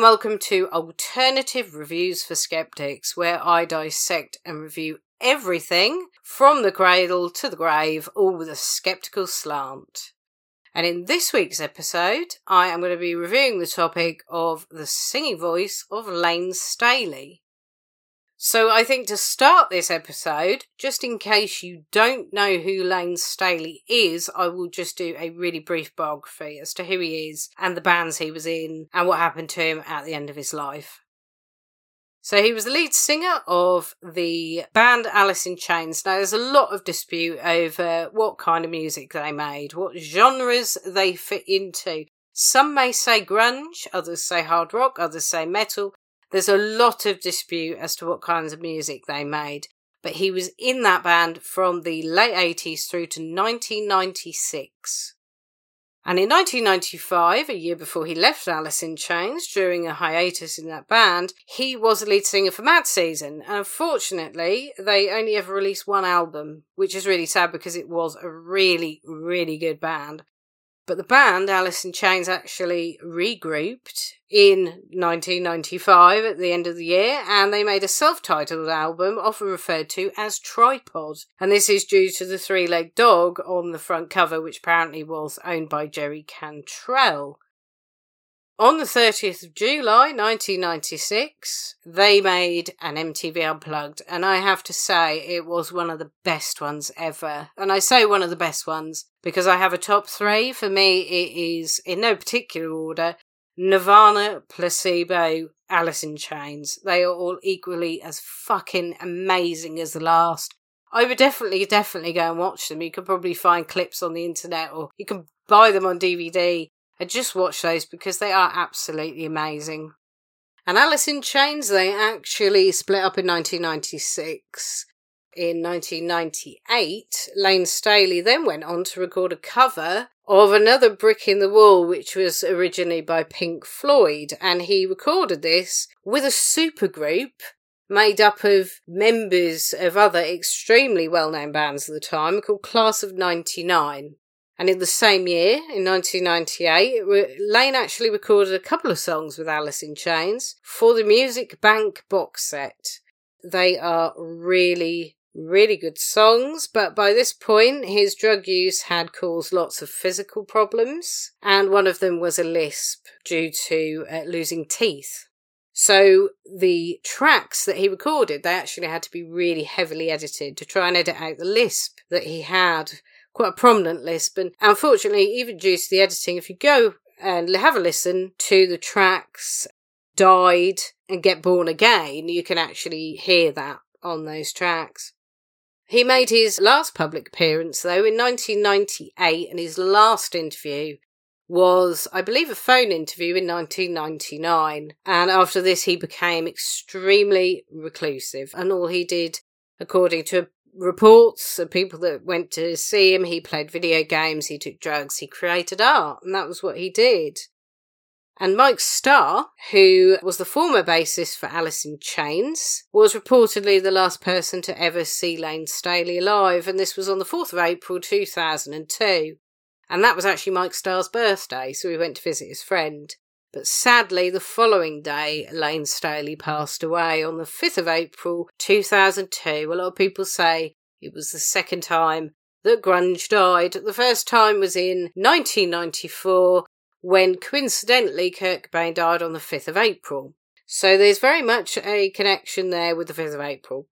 and welcome to Alternative Reviews for Skeptics, where I dissect and review everything from the cradle to the grave, all with a skeptical slant. And in this week's episode, I am going to be reviewing the topic of the singing voice of Layne Staley. So I think to start this episode, just in case you don't know who Layne Staley is, I will just do a really brief biography as to who he is and the bands he was in and what happened to him at the end of his life. So he was the lead singer of the band Alice in Chains. Now there's a lot of dispute over what kind of music they made, what genres they fit into. Some may say grunge, others say hard rock, others say metal. There's a lot of dispute as to what kinds of music they made, but he was in that band from the late 80s through to 1996. And in 1995, a year before he left Alice in Chains, during a hiatus in that band, he was the lead singer for Mad Season. And unfortunately, they only ever released one album, which is really sad because it was a really, really good band. But the band, Alice in Chains, actually regrouped in 1995 at the end of the year, and they made a self-titled album, often referred to as Tripod. And this is due to the three-legged dog on the front cover, which apparently was owned by Jerry Cantrell. On the 30th of July 1996, they made an MTV Unplugged, and I have to say it was one of the best ones ever. And I say one of the best ones because I have a top three. For me, it is, in no particular order, Nirvana, Placebo, Alice in Chains. They are all equally as fucking amazing as the last. I would definitely go and watch them. You can probably find clips on the internet, or you can buy them on DVD. I just watch those because they are absolutely amazing. And Alice in Chains, they actually split up in 1996. In 1998, Layne Staley then went on to record a cover of another Brick in the Wall, which was originally by Pink Floyd. And he recorded this with a supergroup made up of members of other extremely well-known bands at the time called Class of 99. And in the same year, in 1998, Layne actually recorded a couple of songs with Alice in Chains for the Music Bank box set. They are really, really good songs, but by this point, his drug use had caused lots of physical problems, and one of them was a lisp due to losing teeth. So the tracks that he recorded, they actually had to be really heavily edited to try and edit out the lisp that he had. Quite a prominent lisp, and unfortunately, even due to the editing, if you go and have a listen to the tracks Died and Get Born Again, you can actually hear that on those tracks. He made his last public appearance, though, in 1998, and his last interview was, I believe, a phone interview in 1999, and after this, he became extremely reclusive, and all he did, according to reports of people that went to see him, he played video games, he took drugs, he created art, and that was what he did. And Mike Starr, who was the former bassist for Alice in Chains, was reportedly the last person to ever see Layne Staley alive, and this was on the 4th of April 2002. And that was actually Mike Starr's birthday, so he went to visit his friend. But sadly, the following day, Layne Staley passed away on the 5th of April 2002. A lot of people say it was the second time that grunge died. The first time was in 1994, when coincidentally Kurt Cobain died on the 5th of April. So there's very much a connection there with the 5th of April.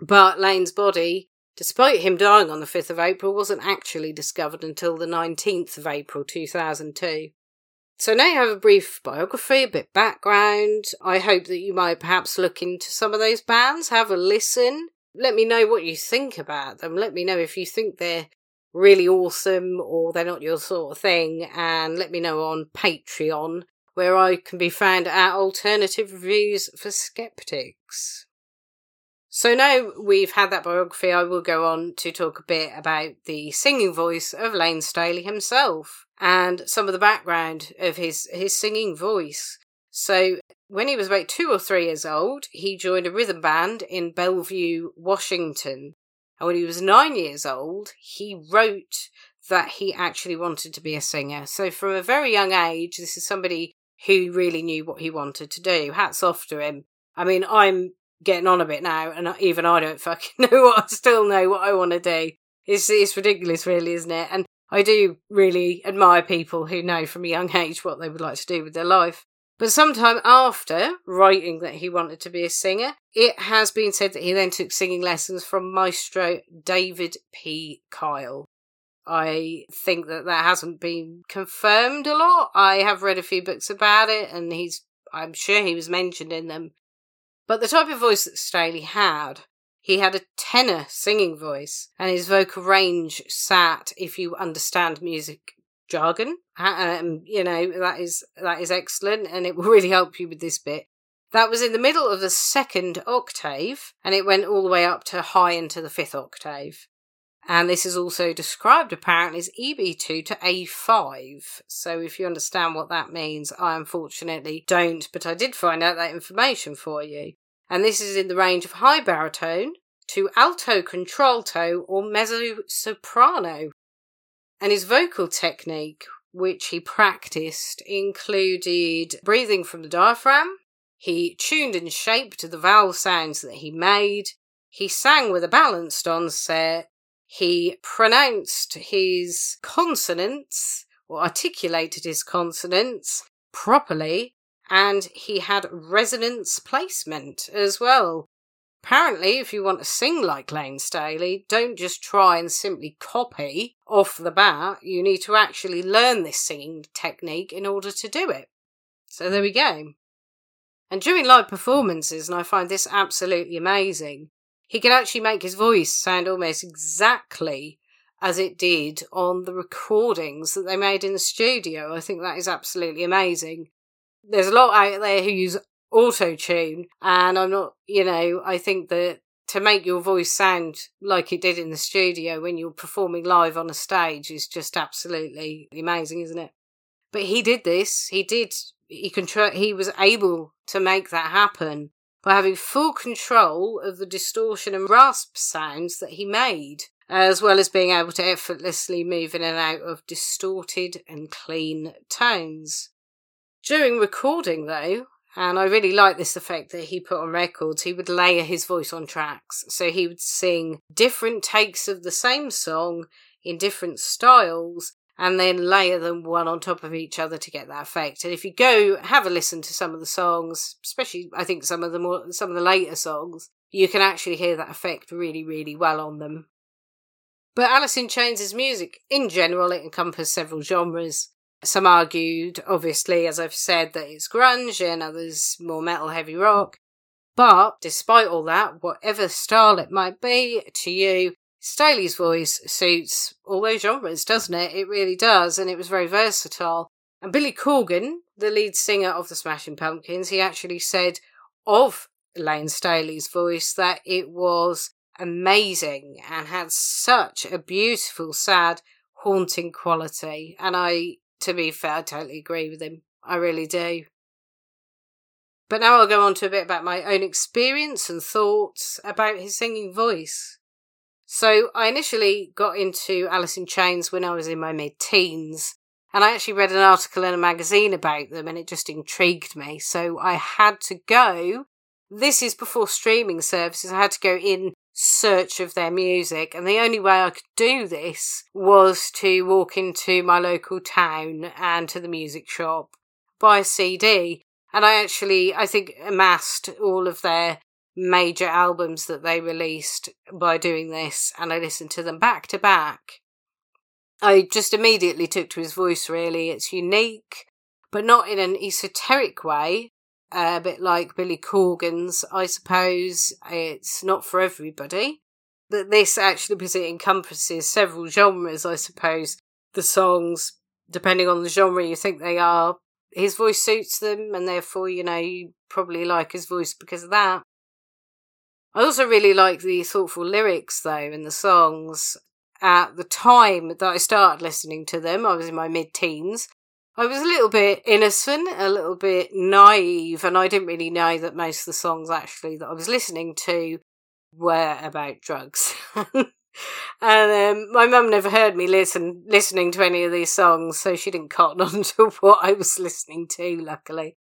But Layne's body, despite him dying on the 5th of April, wasn't actually discovered until the 19th of April 2002. So now you have a brief biography, a bit of background. I hope that you might perhaps look into some of those bands, have a listen. Let me know what you think about them. Let me know if you think they're really awesome or they're not your sort of thing. And let me know on Patreon, where I can be found at Alternative Reviews for Skeptics. So now we've had that biography, I will go on to talk a bit about the singing voice of Layne Staley himself and some of the background of his singing voice. So when he was about 2 or 3 years old, he joined a rhythm band in Bellevue, Washington. And when he was 9 years old, he wrote that he actually wanted to be a singer. So from a very young age, this is somebody who really knew what he wanted to do. Hats off to him. I mean, I'm getting on a bit now, and even I don't fucking know what, I still know what I want to do. It's ridiculous, really, isn't it? And I do really admire people who know from a young age what they would like to do with their life. But sometime after writing that he wanted to be a singer, it has been said that he then took singing lessons from maestro David P. Kyle. I think that hasn't been confirmed a lot. I have read a few books about it, and I'm sure he was mentioned in them. But the type of voice that Staley had, he had a tenor singing voice, and his vocal range sat, if you understand music jargon, that is excellent, and it will really help you with this bit. That was in the middle of the second octave, and it went all the way up to high into the fifth octave. And this is also described apparently as EB2 to A5. So if you understand what that means, I unfortunately don't, but I did find out that information for you. And this is in the range of high baritone to alto contralto or mezzo-soprano. And his vocal technique, which he practiced, included breathing from the diaphragm. He tuned and shaped the vowel sounds that he made. He sang with a balanced onset. He pronounced his consonants, or articulated his consonants, properly, and he had resonance placement as well. Apparently, if you want to sing like Layne Staley, don't just try and simply copy off the bat. You need to actually learn this singing technique in order to do it. So there we go. And during live performances, and I find this absolutely amazing, he can actually make his voice sound almost exactly as it did on the recordings that they made in the studio. I think that is absolutely amazing. There's a lot out there who use auto-tune, and I think that to make your voice sound like it did in the studio when you're performing live on a stage is just absolutely amazing, isn't it? But he did this. He was able to make that happen by having full control of the distortion and rasp sounds that he made, as well as being able to effortlessly move in and out of distorted and clean tones. During recording, though, and I really like this effect that he put on records, he would layer his voice on tracks. So he would sing different takes of the same song in different styles, and then layer them one on top of each other to get that effect. And if you go have a listen to some of the songs, especially I think some of the later songs, you can actually hear that effect really, really well on them. But Alice in Chains' music, in general, it encompasses several genres. Some argued, obviously, as I've said, that it's grunge, and others more metal, heavy rock. But despite all that, whatever style it might be to you, Staley's voice suits all those genres, doesn't it? It really does, and it was very versatile. And Billy Corgan, the lead singer of the Smashing Pumpkins, he actually said of Layne Staley's voice that it was amazing and had such a beautiful, sad, haunting quality. And to be fair, I totally agree with him. I really do. But now I'll go on to a bit about my own experience and thoughts about his singing voice. So I initially got into Alice in Chains when I was in my mid-teens, and I actually read an article in a magazine about them, and it just intrigued me. So I had to go, this is before streaming services, I had to go in search of their music, and the only way I could do this was to walk into my local town and to the music shop, buy a CD, and I think amassed all of their major albums that they released by doing this, and I listened to them back to back. I just immediately took to his voice, really. It's unique, but not in an esoteric way, a bit like Billy Corgan's, I suppose. It's not for everybody, but this actually, because it encompasses several genres, I suppose, the songs, depending on the genre you think they are, his voice suits them, and therefore, you probably like his voice because of that. I also really like the thoughtful lyrics, though, in the songs. At the time that I started listening to them, I was in my mid-teens, I was a little bit innocent, a little bit naive, and I didn't really know that most of the songs, actually, that I was listening to were about drugs. And my mum never heard me listening to any of these songs, so she didn't cotton on to what I was listening to, luckily.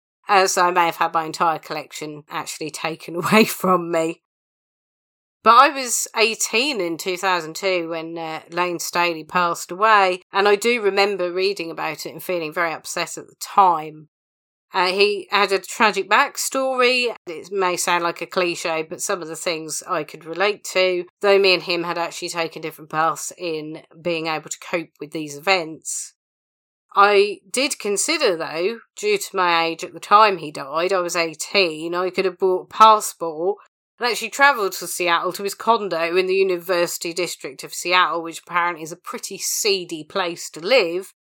So I may have had my entire collection actually taken away from me. But I was 18 in 2002 when Layne Staley passed away, and I do remember reading about it and feeling very upset at the time. He had a tragic backstory. It may sound like a cliche, but some of the things I could relate to, though me and him had actually taken different paths in being able to cope with these events. I did consider, though, due to my age at the time he died, I was 18, I could have bought a passport and actually travelled to Seattle to his condo in the University District of Seattle, which apparently is a pretty seedy place to live.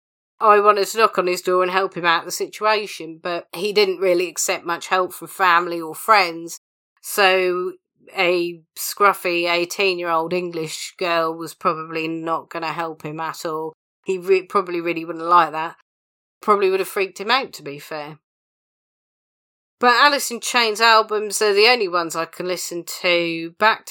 I wanted to knock on his door and help him out of the situation, but he didn't really accept much help from family or friends, so a scruffy 18-year-old English girl was probably not going to help him at all. He probably really wouldn't like that. Probably would have freaked him out, to be fair. But Alice in Chains albums are the only ones I can listen to back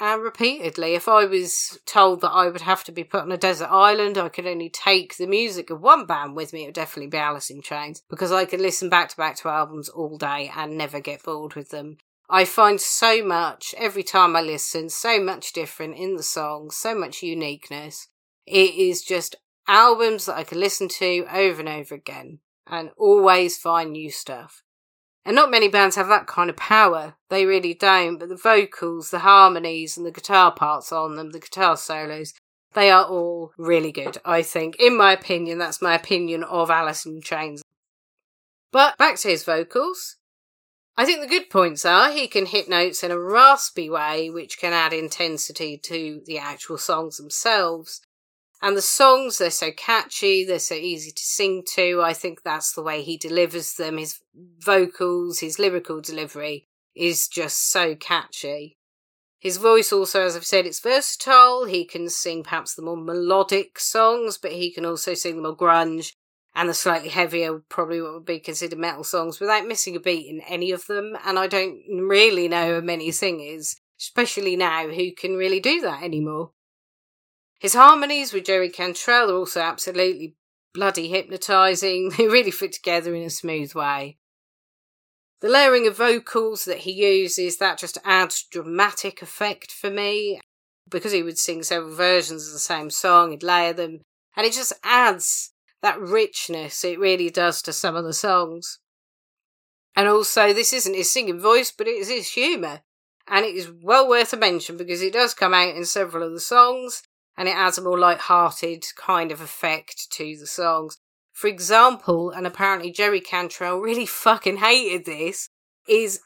and repeatedly. If I was told that I would have to be put on a desert island, I could only take the music of one band with me, it would definitely be Alice in Chains, because I could listen back to albums all day and never get bored with them. I find so much, every time I listen, so much different in the songs, so much uniqueness. It is just albums that I can listen to over and over again and always find new stuff. And not many bands have that kind of power. They really don't. But the vocals, the harmonies and the guitar parts on them, the guitar solos, they are all really good, I think. In my opinion, that's my opinion of Alice in Chains. But back to his vocals. I think the good points are he can hit notes in a raspy way, which can add intensity to the actual songs themselves. And the songs, they're so catchy, they're so easy to sing to. I think that's the way he delivers them. His vocals, his lyrical delivery is just so catchy. His voice also, as I've said, it's versatile. He can sing perhaps the more melodic songs, but he can also sing the more grunge and the slightly heavier, probably what would be considered metal songs, without missing a beat in any of them. And I don't really know many singers, especially now, who can really do that anymore. His harmonies with Jerry Cantrell are also absolutely bloody hypnotising. They really fit together in a smooth way. The layering of vocals that he uses, that just adds dramatic effect for me. Because he would sing several versions of the same song, he'd layer them. And it just adds that richness, it really does, to some of the songs. And also, this isn't his singing voice, but it is his humour. And it is well worth a mention because it does come out in several of the songs. And it adds a more light-hearted kind of effect to the songs. For example, and apparently Jerry Cantrell really fucking hated this, is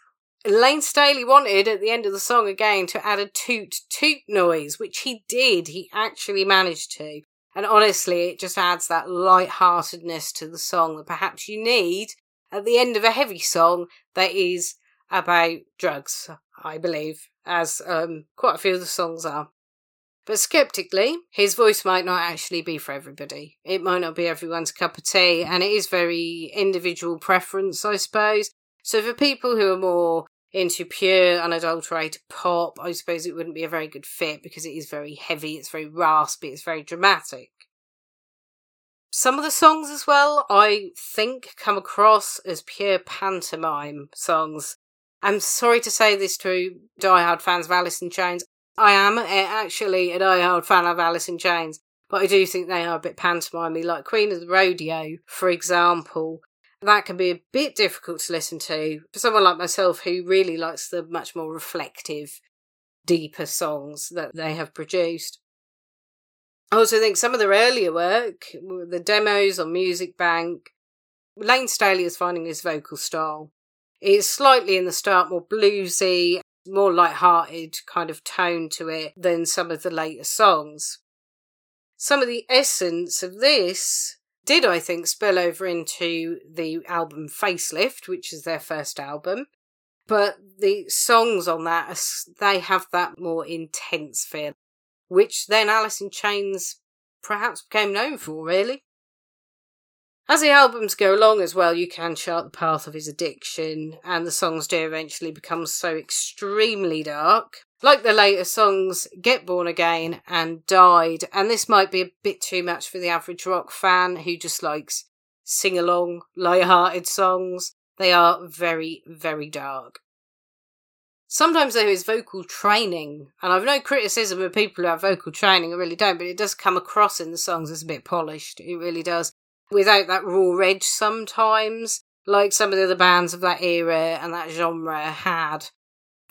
Layne Staley wanted at the end of the song again to add a toot-toot noise, which he did. He actually managed to. And honestly, it just adds that light-heartedness to the song that perhaps you need at the end of a heavy song that is about drugs, I believe, as quite a few of the songs are. But skeptically, his voice might not actually be for everybody. It might not be everyone's cup of tea, and it is very individual preference, I suppose. So for people who are more into pure, unadulterated pop, I suppose it wouldn't be a very good fit because it is very heavy, it's very raspy, it's very dramatic. Some of the songs as well, I think, come across as pure pantomime songs. I'm sorry to say this to diehard fans of Alice in Chains. I am actually an diehard fan of Alice in Chains, but I do think they are a bit pantomimey, like Queen of the Rodeo, for example. That can be a bit difficult to listen to for someone like myself who really likes the much more reflective, deeper songs that they have produced. I also think some of their earlier work, the demos on Music Bank, Layne Staley is finding his vocal style. It's slightly in the start more bluesy, more light-hearted kind of tone to it than some of the later songs. Some of the essence of this did, I think, spill over into the album Facelift, which is their first album, but the songs on that, they have that more intense feel, which then Alice in Chains perhaps became known for, really. As the albums go along as well, you can chart the path of his addiction, and the songs do eventually become so extremely dark. Like the later songs, Get Born Again and Died, and this might be a bit too much for the average rock fan who just likes sing-along, light-hearted songs. They are very, very dark. Sometimes though his vocal training, and I've no criticism of people who have vocal training, I really don't, but it does come across in the songs as a bit polished, it really does. Without that raw edge sometimes, like some of the other bands of that era and that genre had.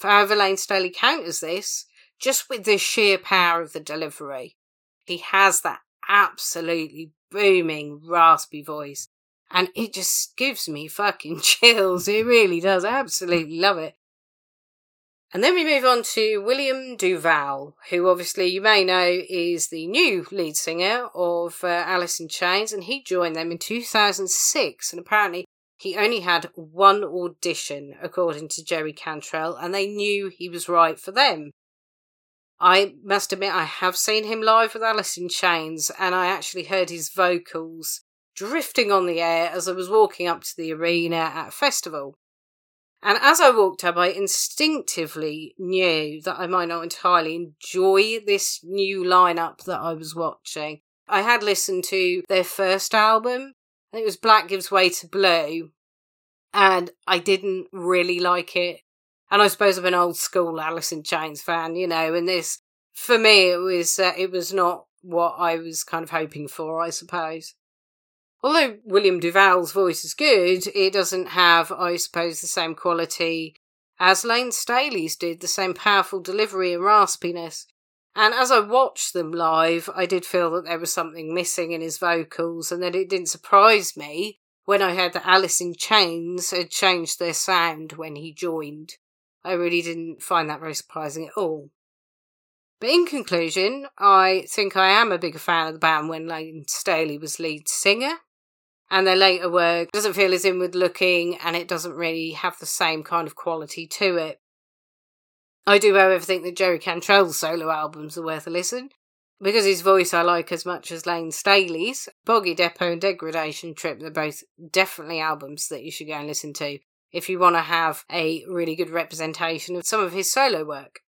However, Layne Staley counters this just with the sheer power of the delivery. He has that absolutely booming, raspy voice, and it just gives me fucking chills. It really does. I absolutely love it. And then we move on to William DuVall, who obviously you may know is the new lead singer of Alice in Chains, and he joined them in 2006, and apparently he only had one audition, according to Jerry Cantrell, and they knew he was right for them. I must admit I have seen him live with Alice in Chains, and I actually heard his vocals drifting on the air as I was walking up to the arena at a festival. And as I walked up, I instinctively knew that I might not entirely enjoy this new lineup that I was watching. I had listened to their first album, I think it was Black Gives Way to Blue, and I didn't really like it. And I suppose I'm an old school Alice in Chains fan, you know, and this, for me, it was not what I was kind of hoping for, I suppose. Although William DuVall's voice is good, it doesn't have, I suppose, the same quality as Layne Staley's did, the same powerful delivery and raspiness. And as I watched them live, I did feel that there was something missing in his vocals, and that it didn't surprise me when I heard that Alice in Chains had changed their sound when he joined. I really didn't find that very surprising at all. But in conclusion, I think I am a bigger fan of the band when Layne Staley was lead singer. And their later work doesn't feel as inward looking, and it doesn't really have the same kind of quality to it. I do, however, think that Jerry Cantrell's solo albums are worth a listen, because his voice I like as much as Layne Staley's. Boggy Depot and Degradation Trip, they're both definitely albums that you should go and listen to if you want to have a really good representation of some of his solo work.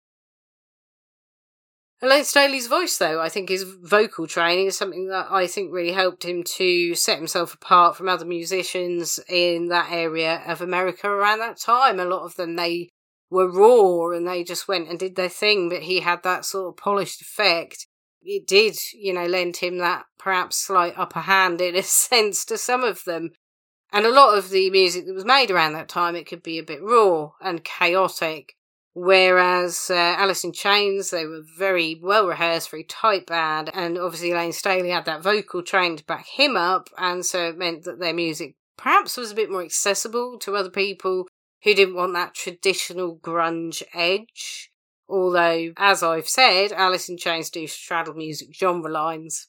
Layne Staley's voice, though, I think his vocal training is something that I think really helped him to set himself apart from other musicians in that area of America around that time. A lot of them, they were raw and they just went and did their thing, but he had that sort of polished effect. It did, you know, lend him that perhaps slight upper hand in a sense to some of them. And a lot of the music that was made around that time, it could be a bit raw and chaotic. Whereas Alice in Chains, they were very well rehearsed, very tight band, and obviously Layne Staley had that vocal trained to back him up, and so it meant that their music perhaps was a bit more accessible to other people who didn't want that traditional grunge edge. Although, as I've said, Alice in Chains do straddle music genre lines.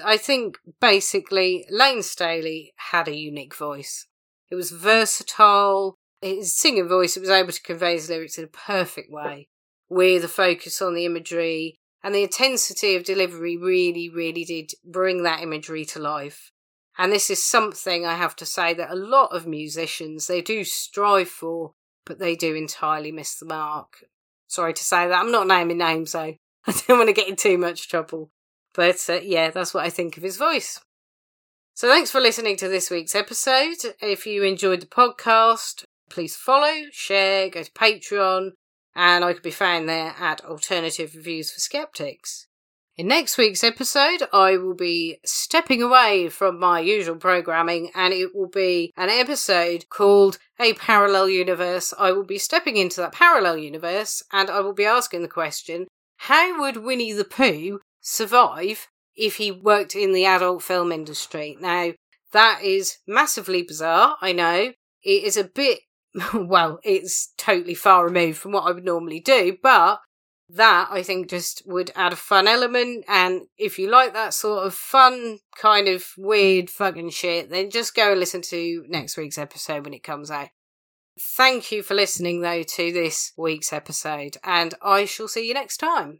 I think, basically, Layne Staley had a unique voice. It was versatile. His singing voice, it was able to convey his lyrics in a perfect way, with a focus on the imagery, and the intensity of delivery really, really did bring that imagery to life. And this is something I have to say that a lot of musicians, they do strive for, but they do entirely miss the mark. Sorry to say that, I'm not naming names though, I don't want to get in too much trouble. But yeah, that's what I think of his voice. So thanks for listening to this week's episode. If you enjoyed the podcast, please follow, share, go to Patreon, and I could be found there at Alternative Reviews for Skeptics. In next week's episode, I will be stepping away from my usual programming, and it will be an episode called A Parallel Universe. I will be stepping into that parallel universe, and I will be asking the question, how would Winnie the Pooh survive if he worked in the adult film industry? Now, that is massively bizarre, I know. It is a bit... well, it's totally far removed from what I would normally do, but that, I think, just would add a fun element, and if you like that sort of fun, kind of weird fucking shit, then just go and listen to next week's episode when it comes out. Thank you for listening, though, to this week's episode, and I shall see you next time.